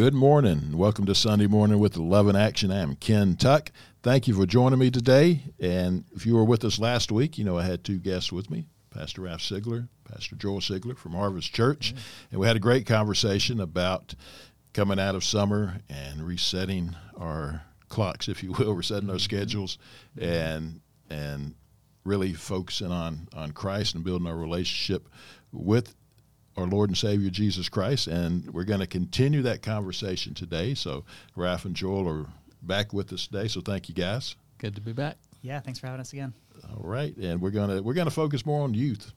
Good morning. Welcome to Sunday Morning with Love and Action. I'm Ken Tuck. Thank you for joining me today. And if you were with us last week, you know I had two guests with me, Pastor Ralph Sigler, Pastor Joel Sigler from Harvest Church. Mm-hmm. And we had a great conversation about coming out of summer and resetting our clocks, if you will, resetting our schedules and really focusing on Christ and building our relationship with our Lord and Savior Jesus Christ. And we're going to continue that conversation today. So Ralph and Joel are back with us today. So thank you guys. Good to be back. Yeah, thanks for having us again. All right, and we're gonna focus more on youth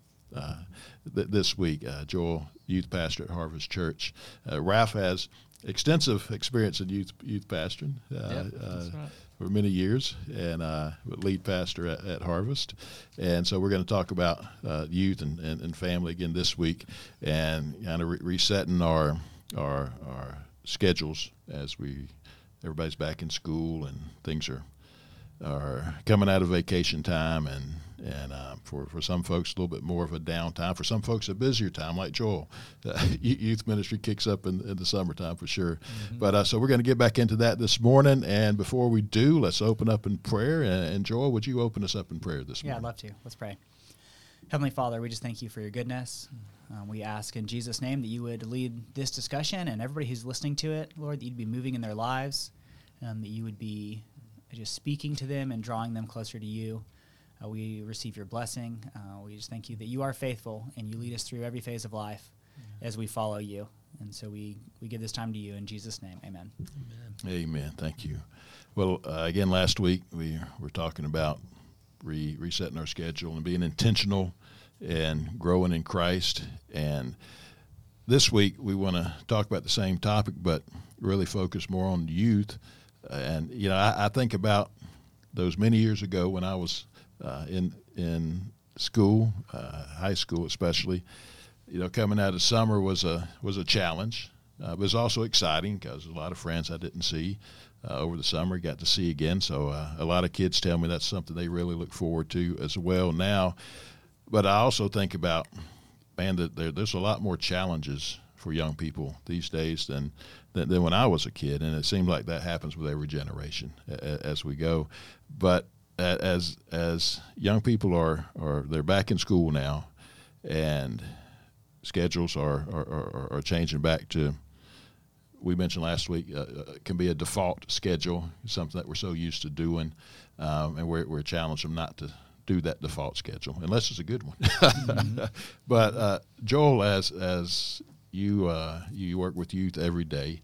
this week. Joel, youth pastor at Harvest Church. Ralph has extensive experience in youth pastoring right, for many years, and lead pastor at Harvest. And so we're going to talk about youth and family again this week, and kind of resetting our schedules as everybody's back in school and things are coming out of vacation time, and for some folks a little bit more of a downtime. For some folks a busier time, like Joel. Youth ministry kicks up in the summertime for sure. Mm-hmm. But so we're going to get back into that this morning. And before we do, let's open up in prayer. And Joel, would you open us up in prayer this morning? Yeah, I'd love to. Let's pray. Heavenly Father, we just thank you for your goodness. We ask in Jesus' name that you would lead this discussion and everybody who's listening to it, Lord, that you'd be moving in their lives, that you would be just speaking to them and drawing them closer to you. We receive your blessing. We just thank you that you are faithful and you lead us through every phase of life as we follow you. And so we give this time to you in Jesus' name. Amen. Amen. Amen. Thank you. Well, again, last week we were talking about resetting our schedule and being intentional and growing in Christ. And this week we want to talk about the same topic, but really focus more on youth. And, you know, I think about those many years ago when I was in school, high school especially. You know, coming out of summer was a challenge. But it was also exciting because a lot of friends I didn't see over the summer got to see again. So a lot of kids tell me that's something they really look forward to as well now. But I also think about, man, that there's a lot more challenges for young people these days than when I was a kid, and it seems like that happens with every generation as we go. But as young people are they're back in school now, and schedules are changing back to, we mentioned last week, can be a default schedule, something that we're so used to doing, and we're challenging them not to do that default schedule unless it's a good one. Mm-hmm. But Joel, as you work with youth every day.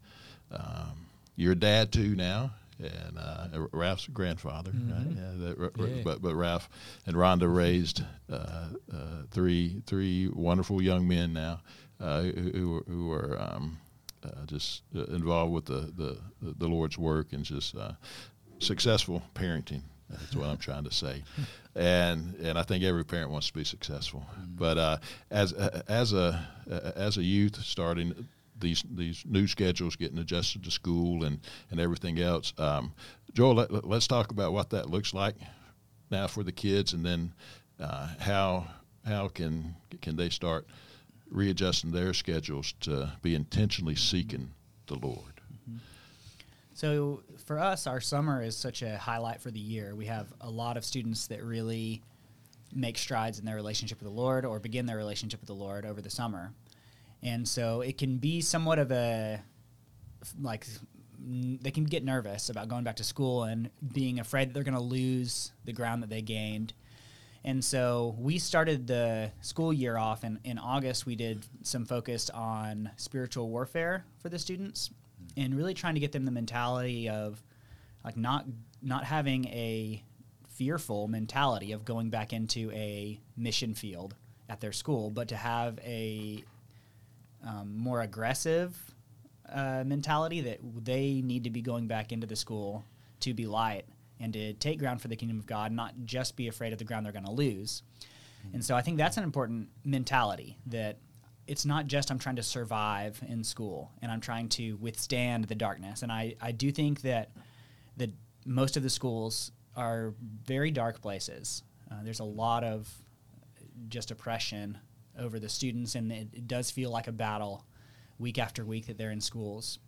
You're a dad too now, and Ralph's a grandfather. Mm-hmm. Right? But Ralph and Rhonda raised three wonderful young men now who are just involved with the Lord's work and just successful parenting. That's what I'm trying to say, and I think every parent wants to be successful. Mm-hmm. But as a youth, starting these new schedules, getting adjusted to school and everything else, Joel, let's talk about what that looks like now for the kids, and then how can they start readjusting their schedules to be intentionally seeking the Lord. So for us, our summer is such a highlight for the year. We have a lot of students that really make strides in their relationship with the Lord or begin their relationship with the Lord over the summer. And so it can be somewhat of a, like, they can get nervous about going back to school and being afraid that they're going to lose the ground that they gained. And so we started the school year off, and in August we did some focus on spiritual warfare for the students, and really trying to get them the mentality of, like, not having a fearful mentality of going back into a mission field at their school, but to have a more aggressive mentality that they need to be going back into the school to be light and to take ground for the kingdom of God, not just be afraid of the ground they're going to lose. Mm-hmm. And so I think that's an important mentality, that it's not just I'm trying to survive in school and I'm trying to withstand the darkness. And I do think that most of the schools are very dark places. There's a lot of just oppression over the students, and it does feel like a battle week after week that they're in schools.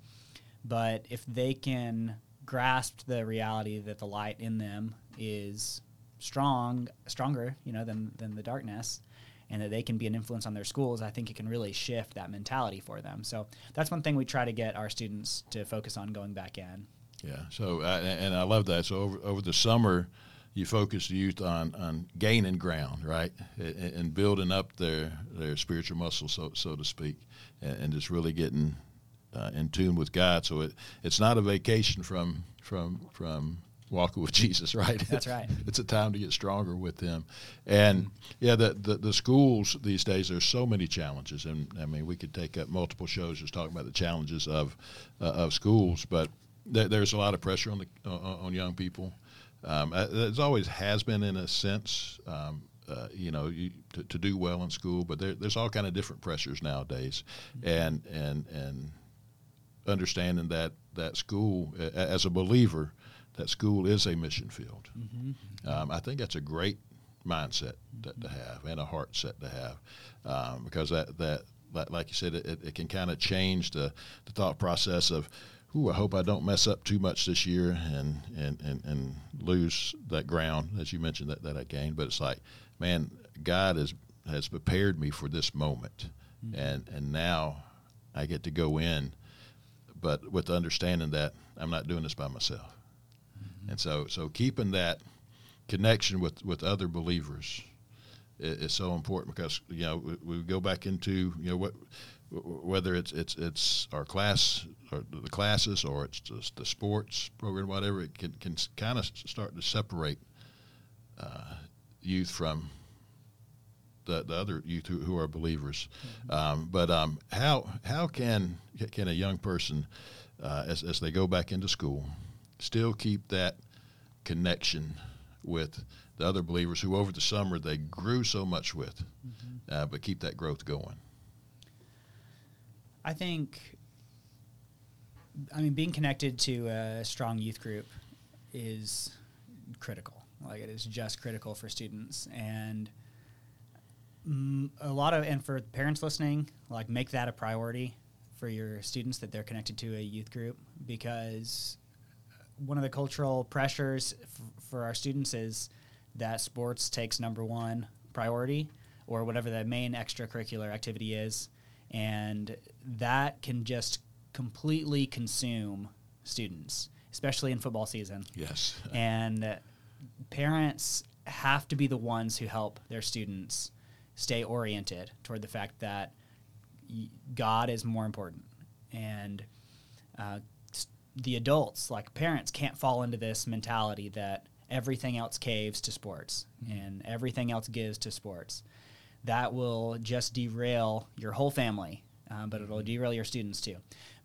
But if they can grasp the reality that the light in them is stronger, than the darkness, and that they can be an influence on their schools, I think it can really shift that mentality for them. So that's one thing we try to get our students to focus on going back in. Yeah, so and I love that. So over the summer, you focus the youth on gaining ground, right, and building up their spiritual muscle, so to speak, and just really getting in tune with God. So it's not a vacation from walking with Jesus, right? That's right. It's a time to get stronger with Him. And, yeah, the schools these days, there's so many challenges. And, I mean, we could take up multiple shows just talking about the challenges of schools, but there's a lot of pressure on young people. There's always has been, in a sense, to do well in school, but there's all kind of different pressures nowadays. And understanding that school, as a believer, that school is a mission field. Mm-hmm. I think that's a great mindset to have and a heart set to have, because that like you said, it can kind of change the thought process of, I hope I don't mess up too much this year and lose that ground, as you mentioned, that I gained. But it's like, man, God has prepared me for this moment, mm-hmm. and now I get to go in, but with the understanding that I'm not doing this by myself. And so keeping that connection with other believers is so important, because we go back into whether it's our class or the classes, or it's just the sports program, whatever, it can kind of start to separate youth from the other youth who are believers. Mm-hmm. But how can a young person as they go back into school still keep that connection with the other believers who over the summer they grew so much with, mm-hmm. But keep that growth going? I think, being connected to a strong youth group is critical. Like, it is just critical for students. And for parents listening, like, make that a priority for your students, that they're connected to a youth group, because one of the cultural pressures for our students is that sports takes number one priority, or whatever the main extracurricular activity is, and that can just completely consume students, especially in football season. Yes. And parents have to be the ones who help their students stay oriented toward the fact that God is more important, and the adults, like parents, can't fall into this mentality that everything else caves to sports, mm-hmm. and everything else gives to sports. That will just derail your whole family, but it'll derail your students too.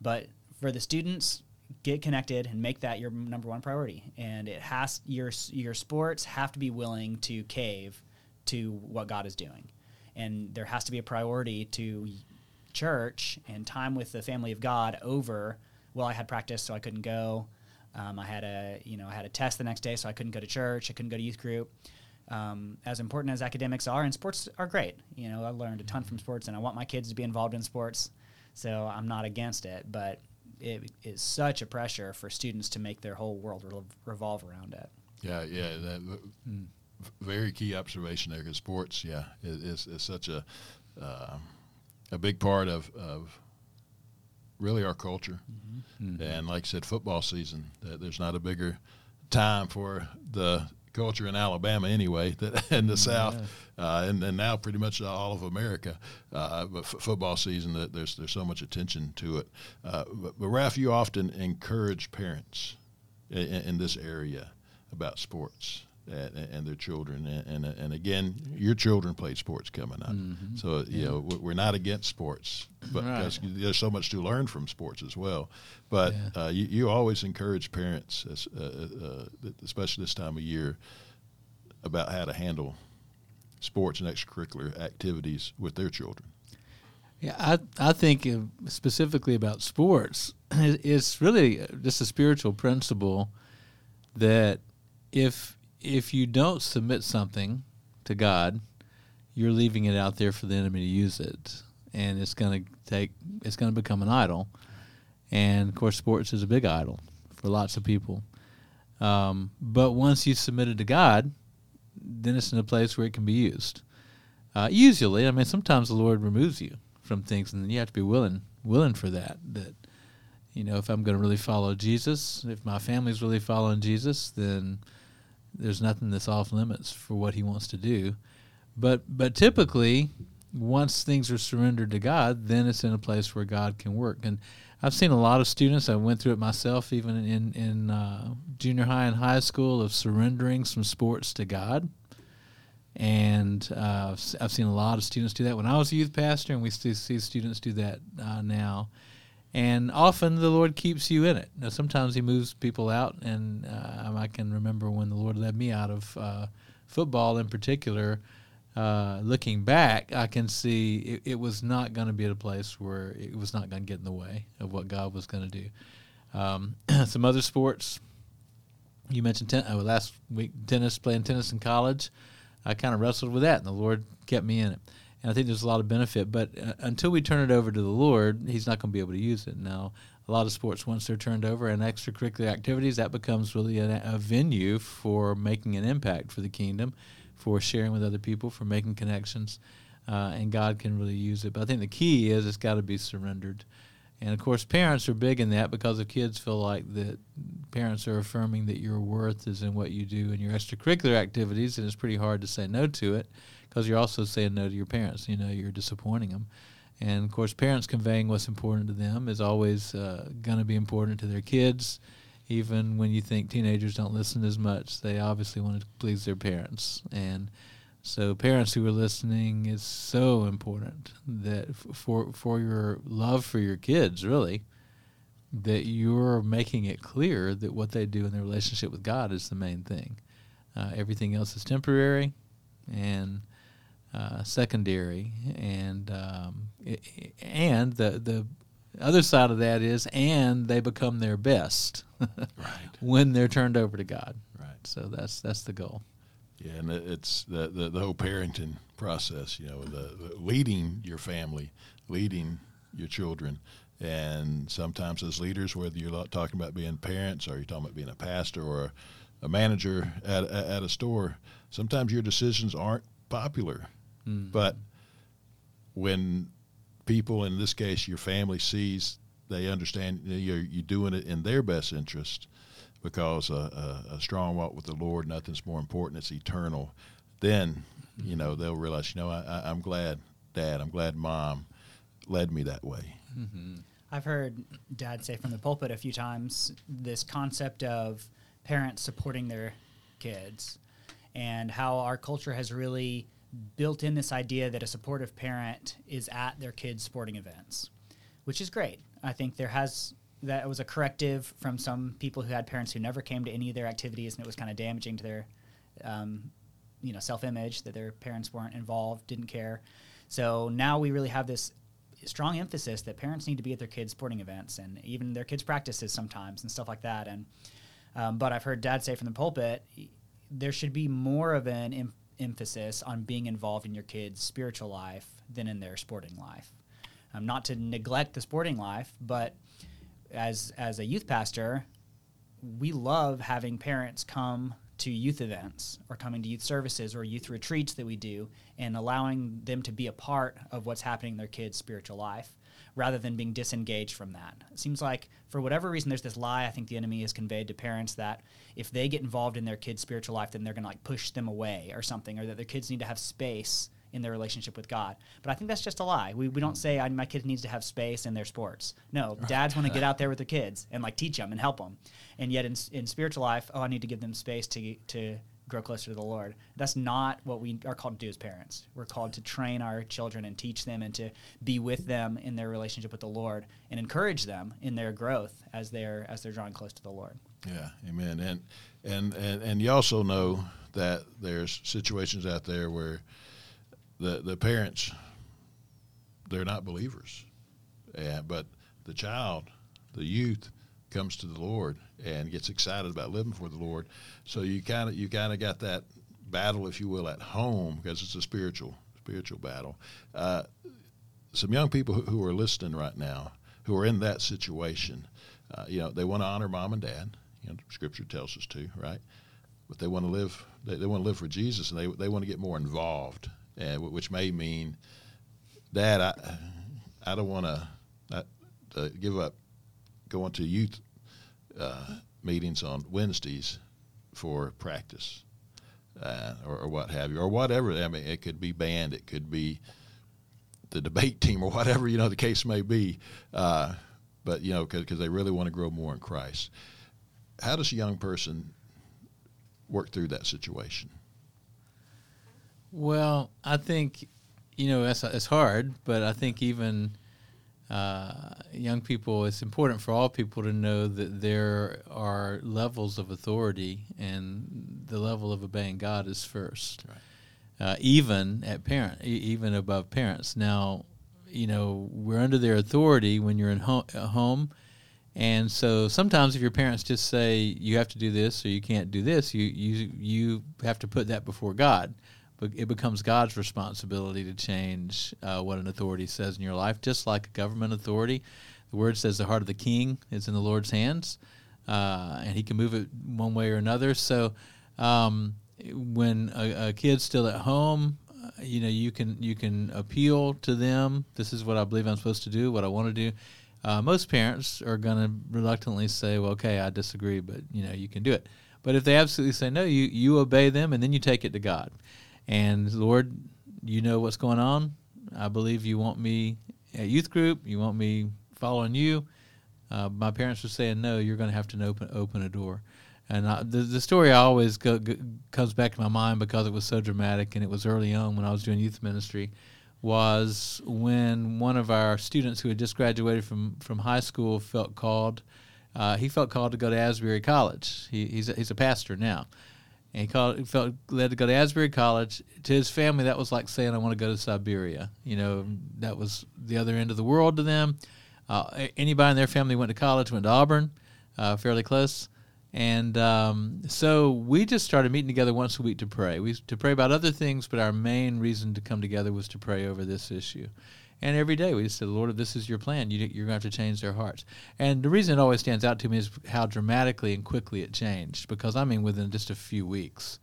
But for the students, get connected and make that your number one priority. And it has your sports have to be willing to cave to what God is doing, and there has to be a priority to church and time with the family of God over, well, I had practice, so I couldn't go. I had a test the next day, so I couldn't go to church. I couldn't go to youth group. As important as academics are, and sports are great. I learned a ton from sports, and I want my kids to be involved in sports, so I'm not against it. But it is such a pressure for students to make their whole world revolve around it. Yeah. Very key observation there, because sports, is such a big part of really our culture. Mm-hmm. Mm-hmm. And like I said, football season, there's not a bigger time for the culture in Alabama anyway, in the South, and now pretty much all of America. But football season, there's so much attention to it. But Ralph, you often encourage parents in this area about sports and their children. And again, your children played sports coming up. Mm-hmm. So, we're not against sports, but right. There's so much to learn from sports as well. But you always encourage parents, especially this time of year, about how to handle sports and extracurricular activities with their children. Yeah, I think specifically about sports, it's really just a spiritual principle that if you don't submit something to God, you're leaving it out there for the enemy to use it, and it's going to become an idol. And, of course, sports is a big idol for lots of people. But once you submit it to God, then it's in a place where it can be used. Usually, I mean, sometimes the Lord removes you from things, and then you have to be willing for that. That, you know, if I'm going to really follow Jesus, if my family's really following Jesus, then there's nothing that's off limits for what he wants to do. But typically, once things are surrendered to God, then it's in a place where God can work. And I've seen a lot of students, I went through it myself, even in junior high and high school, of surrendering some sports to God. And I've seen a lot of students do that when I was a youth pastor, and we still see students do that now. And often the Lord keeps you in it. Now, sometimes he moves people out, and I can remember when the Lord led me out of football in particular. Looking back, I can see it was not going to be at a place where it was not going to get in the way of what God was going to do. Some other sports, you mentioned last week, tennis, playing tennis in college. I kind of wrestled with that, and the Lord kept me in it. And I think there's a lot of benefit, but until we turn it over to the Lord, he's not going to be able to use it. Now, a lot of sports, once they're turned over, and extracurricular activities, that becomes really a venue for making an impact for the kingdom, for sharing with other people, for making connections, and God can really use it. But I think the key is it's got to be surrendered. And, of course, parents are big in that because the kids feel like that parents are affirming that your worth is in what you do in your extracurricular activities, and it's pretty hard to say no to it because you're also saying no to your parents. You know, you're disappointing them. And, of course, parents conveying what's important to them is always going to be important to their kids. Even when you think teenagers don't listen as much, they obviously want to please their parents. And so parents who are listening, it's so important that for your love for your kids, really, that you're making it clear that what they do in their relationship with God is the main thing. Everything else is temporary and secondary. And the other side of that is, and they become their best right. when they're turned over to God. Right. So that's the goal. Yeah, and it's the whole parenting process. You know, the leading your family, leading your children, and sometimes as leaders, whether you're talking about being parents or you're talking about being a pastor or a manager at a store, sometimes your decisions aren't popular, but when people, in this case, your family sees, they understand you're doing it in their best interest because a strong walk with the Lord, nothing's more important, it's eternal. Then, you know, they'll realize, you know, I'm glad Dad, I'm glad Mom led me that way. Mm-hmm. I've heard Dad say from the pulpit a few times this concept of parents supporting their kids and how our culture has really built in this idea that a supportive parent is at their kids' sporting events, which is great. I think that was a corrective from some people who had parents who never came to any of their activities, and it was kind of damaging to their self-image that their parents weren't involved, didn't care. So now we really have this strong emphasis that parents need to be at their kids' sporting events and even their kids' practices sometimes and stuff like that. And but I've heard Dad say from the pulpit, there should be more of an emphasis on being involved in your kids' spiritual life than in their sporting life. Not to neglect the sporting life, but as a youth pastor, we love having parents come to youth events or coming to youth services or youth retreats that we do and allowing them to be a part of what's happening in their kids' spiritual life rather than being disengaged from that. It seems like for whatever reason there's this lie I think the enemy has conveyed to parents that if they get involved in their kids' spiritual life then they're going to like push them away or something, or that their kids need to have space in their relationship with God. But I think that's just a lie. We don't say my kid needs to have space in their sports. No, dads want to get out there with their kids and like teach them and help them. And yet in spiritual life, I need to give them space to grow closer to the Lord. That's not what we are called to do as parents. We're called to train our children and teach them and to be with them in their relationship with the Lord and encourage them in their growth as they're drawing close to the Lord. Yeah, amen. And you also know that there's situations out there where the parents, they're not believers, but the child, the youth, comes to the Lord and gets excited about living for the Lord. So you kind of got that battle, if you will, at home because it's a spiritual battle. Some young people who are listening right now who are in that situation. You know, they want to honor mom and dad. You know, Scripture tells us to, right? But they want to live. They want to live for Jesus, and they want to get more involved, and which may mean, Dad, I don't want to give up going to youth meetings on Wednesdays for practice, or what have you, or whatever. I mean, it could be band, it could be the debate team, or whatever, you know, the case may be. But, you know, because they really want to grow more in Christ. How does a young person work through that situation? Well, I think, you know, it's hard, but I think even young people, it's important for all people to know that there are levels of authority, and the level of obeying God is first, right. Even above parents. Now, you know, we're under their authority when you're in home, and so sometimes if your parents just say you have to do this or you can't do this, you have to put that before God. But it becomes God's responsibility to change what an authority says in your life, just like a government authority. The Word says the heart of the king is in the Lord's hands, and he can move it one way or another. So when a kid's still at home, you know, you can appeal to them. This is what I believe I'm supposed to do, what I want to do. Most parents are going to reluctantly say, well, okay, I disagree, but, you know, you can do it. But if they absolutely say no, you obey them, and then you take it to God. And, Lord, you know what's going on. I believe you want me at youth group. You want me following you. My parents were saying, no, you're going to have to open a door. And the story always comes back to my mind because it was so dramatic, and it was early on when I was doing youth ministry, was when one of our students who had just graduated from high school felt called. He felt called to go to Asbury College. He's a pastor now. And felt led to go to Asbury College. To his family, that was like saying, I want to go to Siberia. You know, that was the other end of the world to them. Anybody in their family went to college, went to Auburn, fairly close. And so we just started meeting together once a week to pray. We used to pray about other things, but our main reason to come together was to pray over this issue. And every day we just said, Lord, if this is your plan, you're going to have to change their hearts. And the reason it always stands out to me is how dramatically and quickly it changed, because, I mean, within just a few weeks,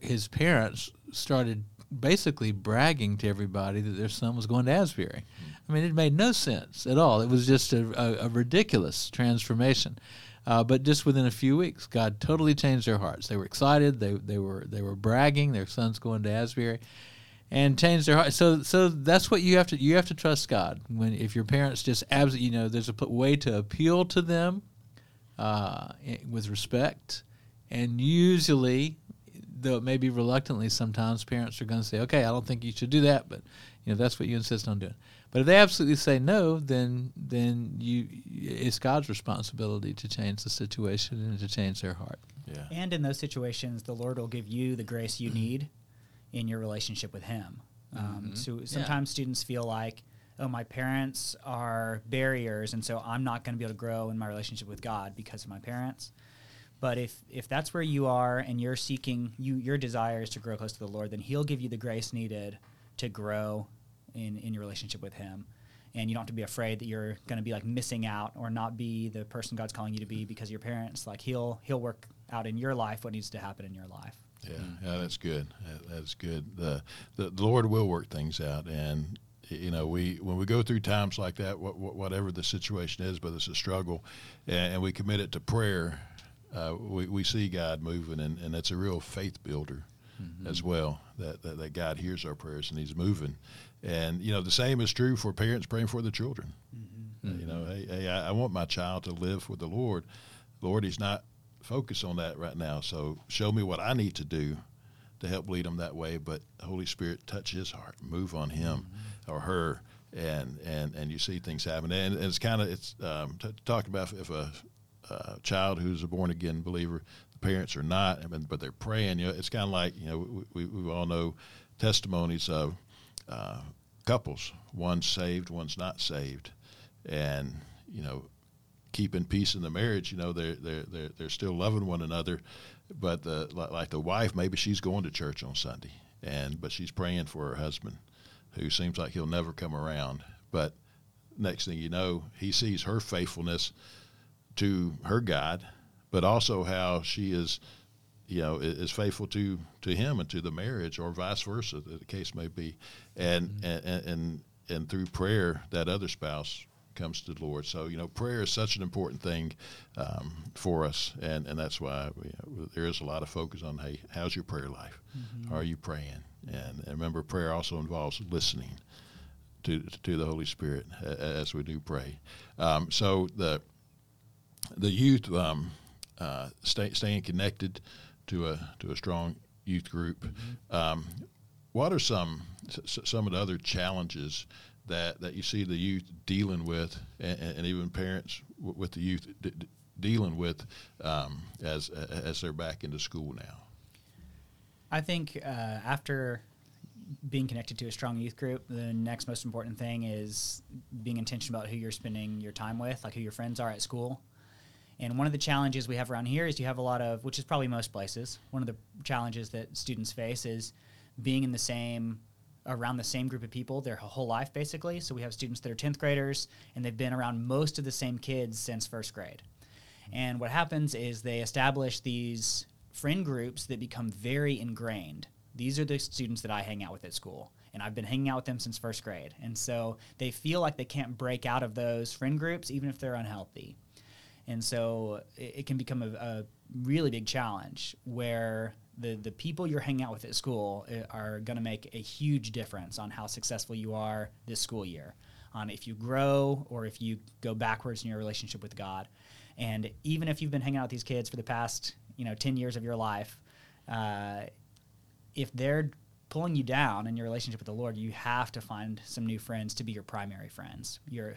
his parents started basically bragging to everybody that their son was going to Asbury. I mean, it made no sense at all. It was just a ridiculous transformation. But just within a few weeks, God totally changed their hearts. They were excited. They were bragging. Their son's going to Asbury. And change their heart. So that's what you have to trust God. If your parents just absolutely, you know, there's a way to appeal to them with respect. And usually, though it may be reluctantly, sometimes parents are going to say, "Okay, I don't think you should do that," but you know that's what you insist on doing. But if they absolutely say no, then it's God's responsibility to change the situation and to change their heart. Yeah. And in those situations, the Lord will give you the grace you need in your relationship with him. So sometimes students feel like, oh, my parents are barriers, and so I'm not going to be able to grow in my relationship with God because of my parents. But if that's where you are and you're seeking, your desire is to grow close to the Lord, then he'll give you the grace needed to grow in your relationship with him. And you don't have to be afraid that you're going to be like missing out or not be the person God's calling you to be because of your parents. Like he'll work out in your life what needs to happen in your life. Yeah, that's good. That's good. The Lord will work things out, and you know, when we go through times like that, whatever the situation is, but it's a struggle, and we commit it to prayer, we see God moving, and it's a real faith builder as well. That God hears our prayers and He's moving, and you know the same is true for parents praying for the children. Mm-hmm. You know, hey, I want my child to live for the Lord. Lord, He's not focus on that right now, so show me what I need to do to help lead him that way, but Holy Spirit, touch his heart, move on him or her, and you see things happen. And it's kind of, it's talking about if a child who's a born-again believer, the parents are not, but they're praying, you know, it's kind of like, you know, we all know testimonies of couples, one's saved, one's not saved, and, you know, keeping peace in the marriage, you know, they're still loving one another, but like the wife, maybe she's going to church on Sunday, but she's praying for her husband, who seems like he'll never come around. But next thing you know, he sees her faithfulness to her God, but also how she is, you know, is faithful to him and to the marriage, or vice versa, the case may be. And mm-hmm. and through prayer, that other spouse comes to the Lord. So, you know, prayer is such an important thing for us, and that's why there is a lot of focus on, hey, how's your prayer life? Mm-hmm. Are you praying? And remember, prayer also involves listening to the Holy Spirit as we do pray. So the youth staying connected to a strong youth group. Mm-hmm. What are some of the other challenges that you see the youth dealing with, and even parents with the youth dealing with as they're back into school now? I think after being connected to a strong youth group, the next most important thing is being intentional about who you're spending your time with, like who your friends are at school. And one of the challenges we have around here is you have a lot of, which is probably most places, one of the challenges that students face is being around the same group of people their whole life, basically. So we have students that are 10th graders, and they've been around most of the same kids since first grade. And what happens is they establish these friend groups that become very ingrained. These are the students that I hang out with at school, and I've been hanging out with them since first grade. And so they feel like they can't break out of those friend groups, even if they're unhealthy. And so it can become a really big challenge where the people you're hanging out with at school are going to make a huge difference on how successful you are this school year, on if you grow or if you go backwards in your relationship with God. And even if you've been hanging out with these kids for the past 10 years of your life, if they're pulling you down in your relationship with the Lord, you have to find some new friends to be your primary friends. You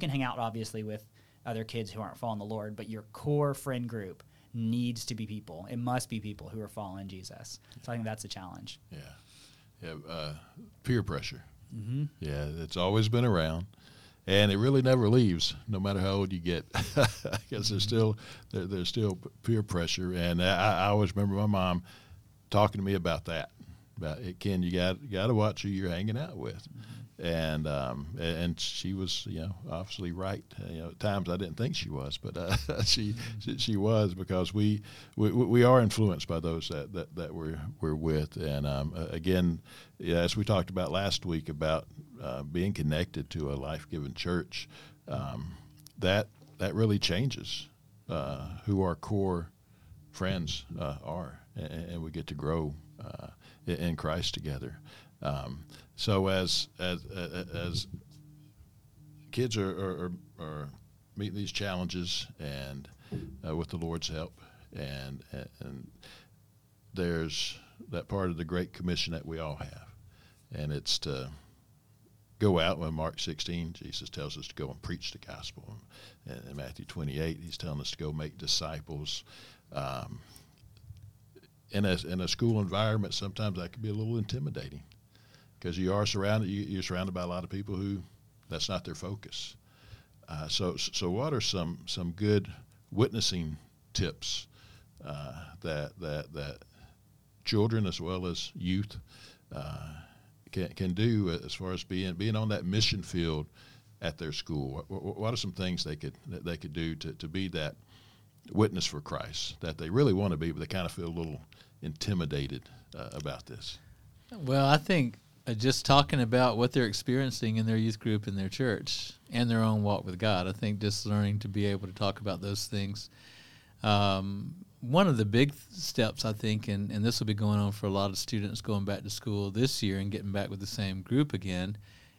can hang out, obviously, with other kids who aren't following the Lord, but your core friend group needs to be people. It must be people who are following Jesus. So I think that's a challenge. Yeah. Peer pressure. Mm-hmm. Yeah, it's always been around, and it really never leaves, no matter how old you get. I guess mm-hmm. there's still peer pressure, and I always remember my mom talking to me about that. About it, Ken, you got to watch who you're hanging out with. Mm-hmm. And she was, obviously right. At times I didn't think she was, but she was, because we are influenced by those that we're with. And again, as we talked about last week about being connected to a life-giving church, that really changes who our core friends are, and we get to grow in Christ together. So as kids are meeting these challenges, and with the Lord's help, and there's that part of the Great Commission that we all have, and it's to go out. When Mark 16, Jesus tells us to go and preach the gospel, and in Matthew 28, he's telling us to go make disciples. In a school environment, sometimes that can be a little intimidating, because you're surrounded by a lot of people who that's not their focus. So what are some good witnessing tips that children as well as youth can do as far as being on that mission field at their school? What are some things they could do to be that witness for Christ that they really want to be, but they kind of feel a little intimidated about this? Well, I think just talking about what they're experiencing in their youth group, in their church, and their own walk with God, I think just learning to be able to talk about those things. One of the big steps, I think, and this will be going on for a lot of students going back to school this year and getting back with the same group again,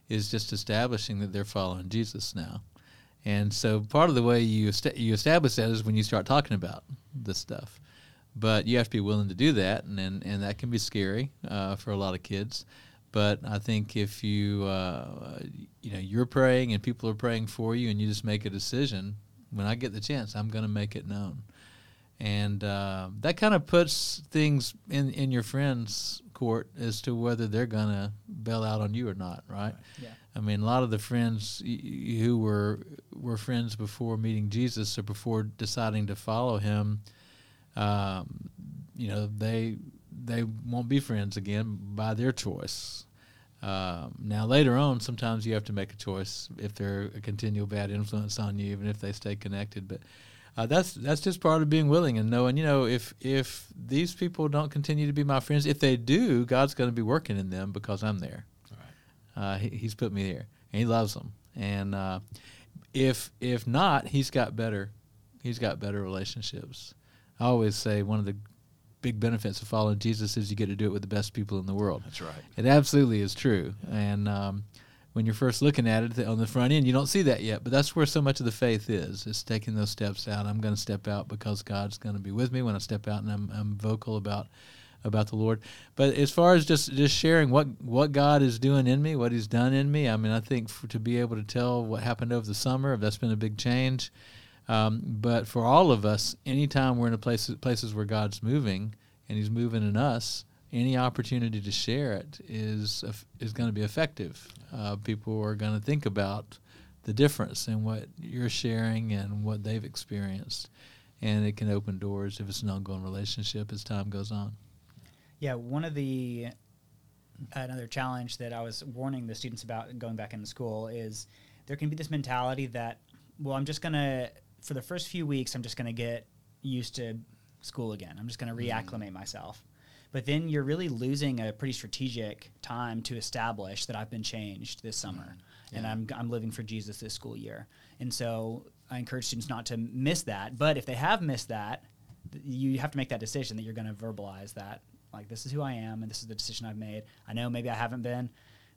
is just establishing that they're following Jesus now. And so part of the way you establish that is when you start talking about this stuff. But you have to be willing to do that, and that can be scary for a lot of kids. But I think if you're praying and people are praying for you, and you just make a decision, when I get the chance, I'm going to make it known. And that kind of puts things in your friend's court as to whether they're going to bail out on you or not, right? Yeah. I mean, a lot of the friends who were friends before meeting Jesus or before deciding to follow him, they won't be friends again by their choice. Now, later on, sometimes you have to make a choice if they're a continual bad influence on you, even if they stay connected. But that's just part of being willing and knowing, you know, if these people don't continue to be my friends, if they do, God's going to be working in them because I'm there. Right. He's put me here, and He loves them. And if not, He's got better relationships. I always say one of the big benefits of following Jesus is you get to do it with the best people in the world. That's right. It absolutely is true. Yeah. And when you're first looking at it on the front end, you don't see that yet, but that's where so much of the faith is. It's taking those steps out. I'm going to step out because God's going to be with me when I step out, and I'm vocal about the Lord. But as far as just sharing what God is doing in me, what He's done in me, I mean, I think to be able to tell what happened over the summer, that's been a big change. But for all of us, anytime we're in a places where God's moving and He's moving in us, any opportunity to share it is going to be effective. People are going to think about the difference in what you're sharing and what they've experienced, and it can open doors if it's an ongoing relationship as time goes on. Yeah, one of the another challenge that I was warning the students about going back into school is there can be this mentality that, well, I'm just going to, for the first few weeks, I'm just going to get used to school again. I'm just going to reacclimate myself. But then you're really losing a pretty strategic time to establish that I've been changed this summer, yeah. and I'm living for Jesus this school year. And so I encourage students not to miss that. But if they have missed that, you have to make that decision that you're going to verbalize that. Like, this is who I am, and this is the decision I've made. I know maybe I haven't been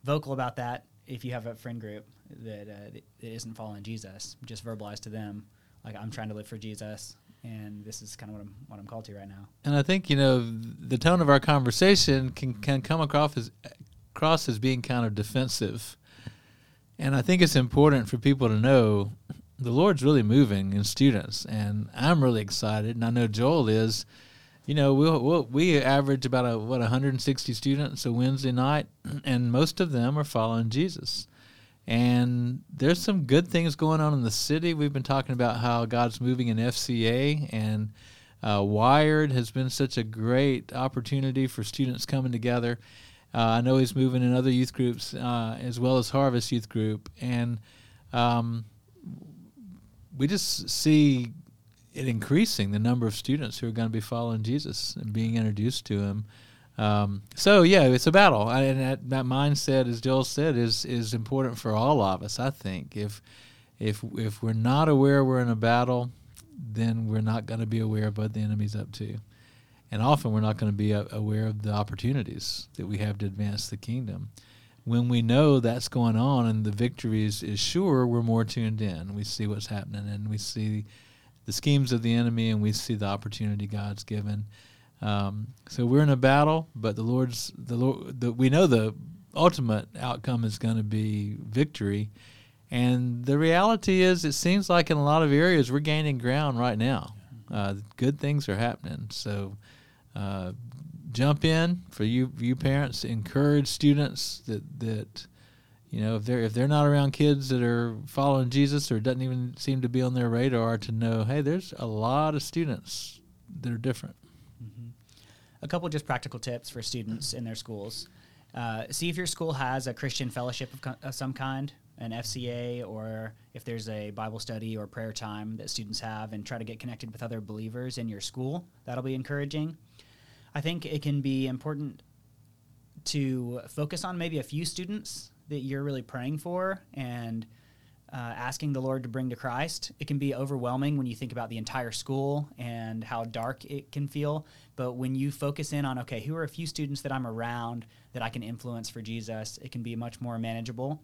vocal about that. If you have a friend group that isn't following Jesus, just verbalize to them, like, I'm trying to live for Jesus, and this is kind of what I'm called to right now. And I think, you know, the tone of our conversation can come across as being kind of defensive. And I think it's important for people to know the Lord's really moving in students, and I'm really excited, and I know Joel is. You know, we average about 160 students a Wednesday night, and most of them are following Jesus. And there's some good things going on in the city. We've been talking about how God's moving in FCA, and Wired has been such a great opportunity for students coming together. I know He's moving in other youth groups as well as Harvest Youth Group. And we just see it increasing the number of students who are going to be following Jesus and being introduced to Him. So yeah, it's a battle, and that mindset, as Joel said, is important for all of us. I think if we're not aware we're in a battle, then we're not going to be aware of what the enemy's up to, and often we're not going to be aware of the opportunities that we have to advance the kingdom. When we know that's going on and the victory is sure, we're more tuned in. We see what's happening, and we see the schemes of the enemy, and we see the opportunity God's given. So we're in a battle, but we know the ultimate outcome is going to be victory. And the reality is, it seems like in a lot of areas we're gaining ground right now. Good things are happening. So jump in for you parents. Encourage students that you know, if they're not around kids that are following Jesus, or it doesn't even seem to be on their radar, to know, hey, there's a lot of students that are different. Mm-hmm. A couple just practical tips for students in their schools. See if your school has a Christian fellowship of some kind, an FCA, or if there's a Bible study or prayer time that students have, and try to get connected with other believers in your school. That'll be encouraging. I think it can be important to focus on maybe a few students that you're really praying for and asking the Lord to bring to Christ. It can be overwhelming when you think about the entire school and how dark it can feel. But when you focus in on, okay, who are a few students that I'm around that I can influence for Jesus, it can be much more manageable.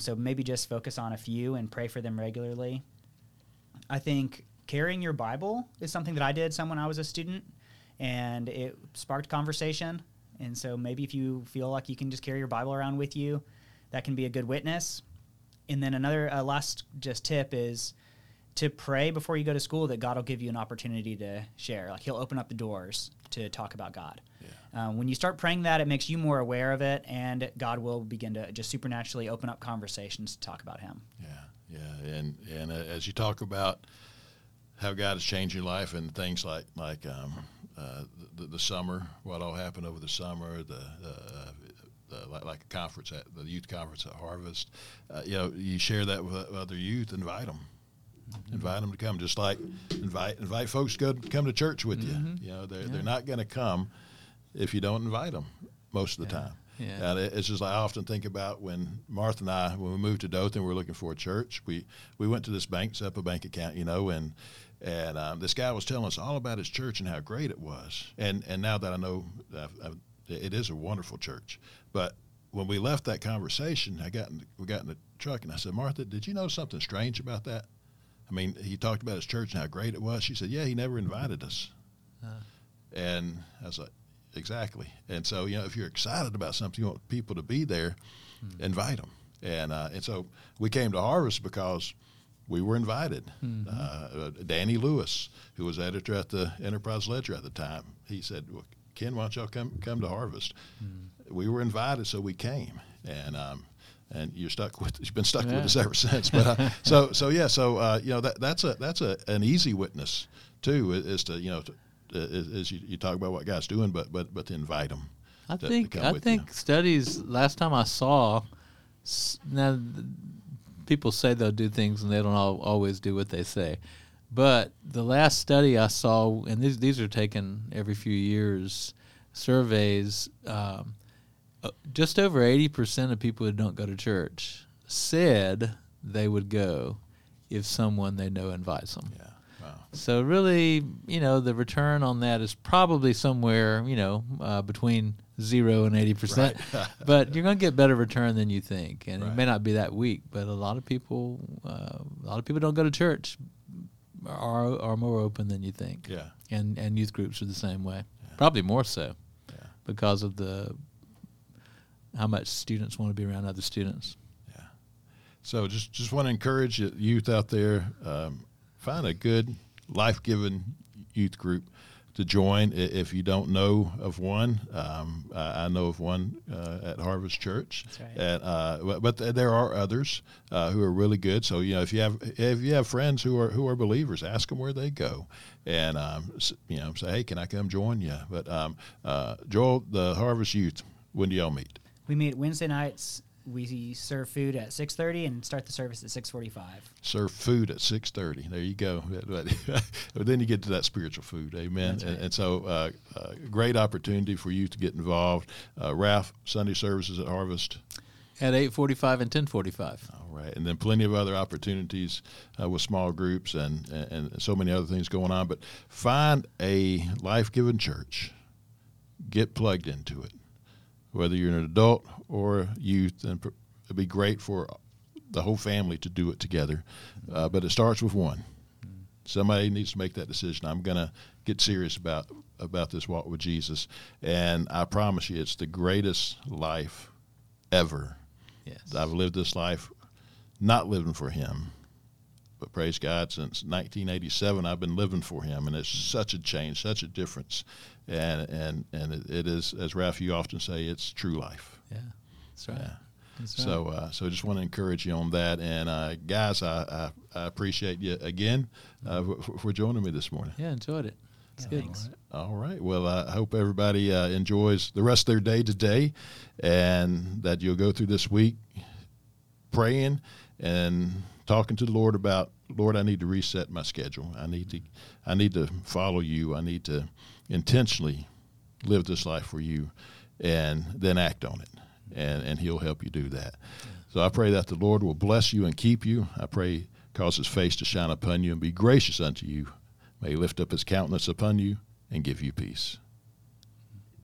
So maybe just focus on a few and pray for them regularly. I think carrying your Bible is something that I did when I was a student, and it sparked conversation. And so maybe if you feel like you can just carry your Bible around with you, that can be a good witness. And then another last just tip is to pray before you go to school that God will give you an opportunity to share. Like, He'll open up the doors to talk about God. Yeah. When you start praying that, it makes you more aware of it, and God will begin to just supernaturally open up conversations to talk about Him. Yeah. And as you talk about how God has changed your life and things like the summer, what all happened over the summer, like a conference, at the youth conference at Harvest, you share that with other youth, invite them. Mm-hmm. Invite them to come, just like invite folks to come to church with mm-hmm. you. You know, they're not going to come if you don't invite them most of the time. Yeah. And it's just, I often think about when Martha and I, when we moved to Dothan, we were looking for a church. We went to this bank, set up a bank account, and this guy was telling us all about his church and how great it was. And now that I know, it is a wonderful church. But when we left that conversation, we got in the truck, and I said, Martha, did you know something strange about that? I mean, he talked about his church and how great it was. She said, yeah, he never invited us. And I was like, exactly. And so, if you're excited about something, you want people to be there, invite them. And so we came to Harvest because we were invited. Mm-hmm. Danny Lewis, who was editor at the Enterprise Ledger at the time, he said, well, Ken, why don't y'all come to Harvest? Mm-hmm. We were invited, so we came. And you've been stuck with us ever since. But that's an easy witness too, is to as you talk about what God's doing, but to invite them. I think studies. Last time I saw, now people say they'll do things and they don't always do what they say. But the last study I saw, and these are taken every few years, surveys. Just over 80% of people who don't go to church said they would go if someone they know invites them. Yeah. Wow. So really, the return on that is probably somewhere, between 0% and 80%. Right. But you're going to get better return than you think, and it may not be that week. But a lot of people don't go to church are more open than you think. Yeah. And youth groups are the same way, probably more so, because of how much students want to be around other students. Yeah. So just want to encourage youth out there, find a good, life-giving youth group to join if you don't know of one. I know of one at Harvest Church. That's right. But there are others who are really good. So, if you have friends who are believers, ask them where they go. And, say, hey, can I come join you? But, Joel, the Harvest Youth, when do y'all meet? We meet Wednesday nights. We serve food at 6:30 and start the service at 6:45. Serve food at 6:30. There you go. Then you get to that spiritual food. Amen. Right. And so, great opportunity for you to get involved. Ralph, Sunday services at Harvest at 8:45 and 10:45. All right, and then plenty of other opportunities with small groups and so many other things going on. But find a life-giving church. Get plugged into it. Whether you're an adult or youth, and it'd be great for the whole family to do it together. But it starts with one. Somebody needs to make that decision. I'm going to get serious about this walk with Jesus. And I promise you, it's the greatest life ever. Yes. I've lived this life not living for him. But praise God, since 1987, I've been living for him, and it's such a change, such a difference. And it is, as Ralph, you often say, it's true life. Yeah, that's right. Yeah. That's right. So just want to encourage you on that. And, guys, I appreciate you again for joining me this morning. Yeah, enjoyed it. It's good. All right. Well, I hope everybody enjoys the rest of their day today, and that you'll go through this week praying and talking to the Lord about, Lord, I need to reset my schedule. I need to follow you. I need to intentionally live this life for you, and then act on it. And he'll help you do that. So I pray that the Lord will bless you and keep you. I pray cause his face to shine upon you and be gracious unto you. May he lift up his countenance upon you and give you peace.